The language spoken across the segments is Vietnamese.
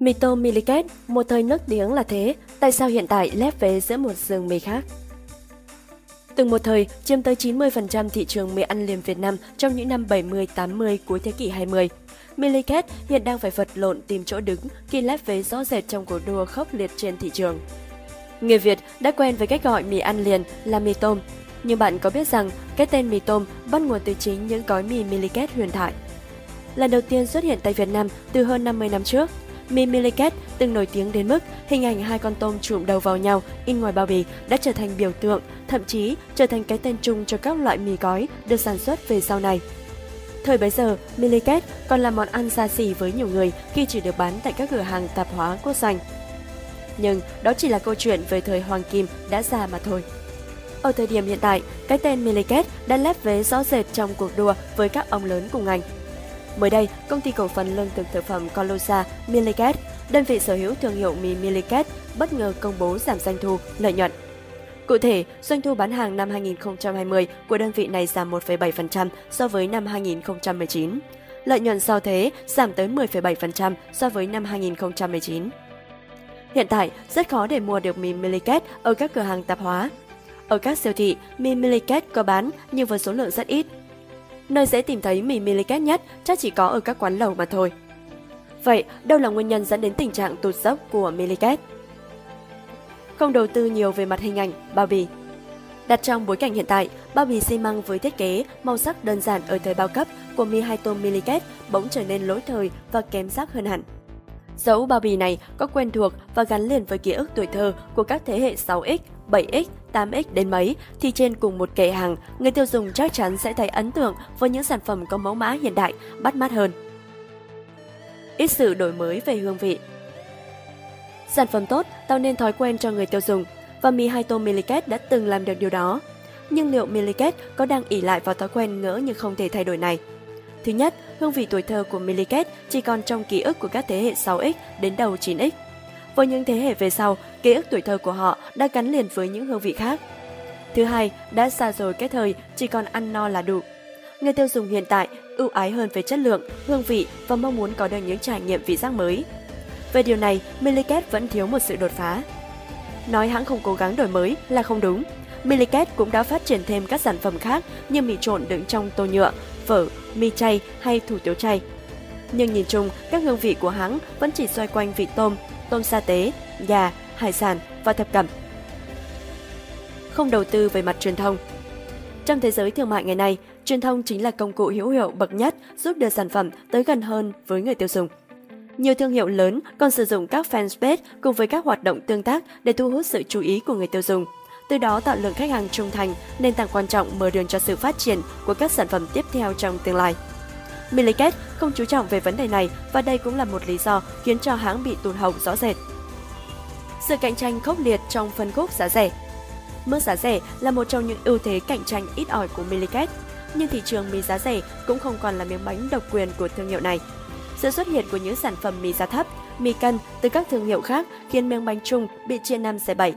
Mì tôm Miliket, một thời nức tiếng là thế, tại sao hiện tại lép vế giữa một rừng mì khác? Từng một thời, chiếm tới 90% thị trường mì ăn liền Việt Nam trong những năm 70-80 cuối thế kỷ 20. Miliket hiện đang phải vật lộn tìm chỗ đứng khi lép vế rõ rệt trong cuộc đua khốc liệt trên thị trường. Người Việt đã quen với cách gọi mì ăn liền là mì tôm, nhưng bạn có biết rằng cái tên mì tôm bắt nguồn từ chính những gói mì Miliket huyền thoại. Lần đầu tiên xuất hiện tại Việt Nam từ hơn 50 năm trước, mì Miliket từng nổi tiếng đến mức hình ảnh hai con tôm chụm đầu vào nhau in ngoài bao bì đã trở thành biểu tượng, thậm chí trở thành cái tên chung cho các loại mì gói được sản xuất về sau này. Thời bấy giờ, Miliket còn là món ăn xa xỉ với nhiều người khi chỉ được bán tại các cửa hàng tạp hóa quốc doanh. Nhưng đó chỉ là câu chuyện về thời Hoàng Kim đã già mà thôi. Ở thời điểm hiện tại, cái tên Miliket đã lép vế rõ rệt trong cuộc đua với các ông lớn cùng ngành. Mới đây, công ty cổ phần lương thực thực phẩm Colosa Miliket, đơn vị sở hữu thương hiệu mì Miliket, bất ngờ công bố giảm doanh thu, lợi nhuận. Cụ thể, doanh thu bán hàng năm 2020 của đơn vị này giảm 1,7% so với năm 2019. Lợi nhuận sau thuế giảm tới 10,7% so với năm 2019. Hiện tại, rất khó để mua được mì Miliket ở các cửa hàng tạp hóa. Ở các siêu thị, mì Miliket có bán nhưng với số lượng rất ít. Nơi dễ tìm thấy mì Miliket nhất chắc chỉ có ở các quán lẩu mà thôi. Vậy, đâu là nguyên nhân dẫn đến tình trạng tụt dốc của Miliket? Không đầu tư nhiều về mặt hình ảnh, bao bì. Đặt trong bối cảnh hiện tại, bao bì xi măng với thiết kế, màu sắc đơn giản ở thời bao cấp của mì hai tôm Miliket bỗng trở nên lỗi thời và kém sắc hơn hẳn. Dẫu bao bì này có quen thuộc và gắn liền với ký ức tuổi thơ của các thế hệ 6X, 7X, 8X đến mấy, thì trên cùng một kệ hàng, người tiêu dùng chắc chắn sẽ thấy ấn tượng với những sản phẩm có mẫu mã hiện đại, bắt mắt hơn. Ít sự đổi mới về hương vị. Sản phẩm tốt tạo nên thói quen cho người tiêu dùng, và mì hai tôm Miliket đã từng làm được điều đó. Nhưng liệu Miliket có đang ỷ lại vào thói quen ngỡ như không thể thay đổi này? Thứ nhất, hương vị tuổi thơ của Miliket chỉ còn trong ký ức của các thế hệ 6X đến đầu 9X. Với những thế hệ về sau, ký ức tuổi thơ của họ đã gắn liền với những hương vị khác. Thứ hai, đã xa rồi cái thời chỉ còn ăn no là đủ. Người tiêu dùng hiện tại ưu ái hơn về chất lượng, hương vị và mong muốn có được những trải nghiệm vị giác mới. Về điều này, Miliket vẫn thiếu một sự đột phá. Nói hãng không cố gắng đổi mới là không đúng. Miliket cũng đã phát triển thêm các sản phẩm khác như mì trộn đựng trong tô nhựa, phở, mì chay hay thủ tiếu chay. Nhưng nhìn chung, các hương vị của hãng vẫn chỉ xoay quanh vị tôm, tôm sa tế, gà, hải sản và thập cẩm. Không đầu tư về mặt truyền thông. Trong thế giới thương mại ngày nay, truyền thông chính là công cụ hữu hiệu bậc nhất giúp đưa sản phẩm tới gần hơn với người tiêu dùng. Nhiều thương hiệu lớn còn sử dụng các fanpage cùng với các hoạt động tương tác để thu hút sự chú ý của người tiêu dùng. Từ đó tạo lượng khách hàng trung thành, nền tảng quan trọng mở đường cho sự phát triển của các sản phẩm tiếp theo trong tương lai. Miliket không chú trọng về vấn đề này và đây cũng là một lý do khiến cho hãng bị tụt hậu rõ rệt. Sự cạnh tranh khốc liệt trong phân khúc giá rẻ. Mức giá rẻ là một trong những ưu thế cạnh tranh ít ỏi của Miliket, nhưng thị trường mì giá rẻ cũng không còn là miếng bánh độc quyền của thương hiệu này. Sự xuất hiện của những sản phẩm mì giá thấp, mì cân từ các thương hiệu khác khiến miếng bánh chung bị chia 5/7.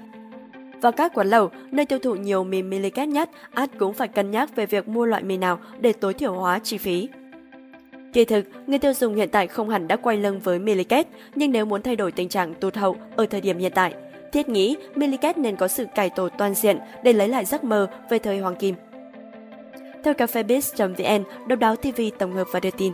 Và các quán lẩu, nơi tiêu thụ nhiều mì Miliket nhất, ắt cũng phải cân nhắc về việc mua loại mì nào để tối thiểu hóa chi phí. Kỳ thực, người tiêu dùng hiện tại không hẳn đã quay lưng với Miliket, nhưng nếu muốn thay đổi tình trạng tụt hậu ở thời điểm hiện tại, thiết nghĩ Miliket nên có sự cải tổ toàn diện để lấy lại giấc mơ về thời Hoàng Kim. Theo cafebiz.vn, Độc Đáo TV tổng hợp và đưa tin.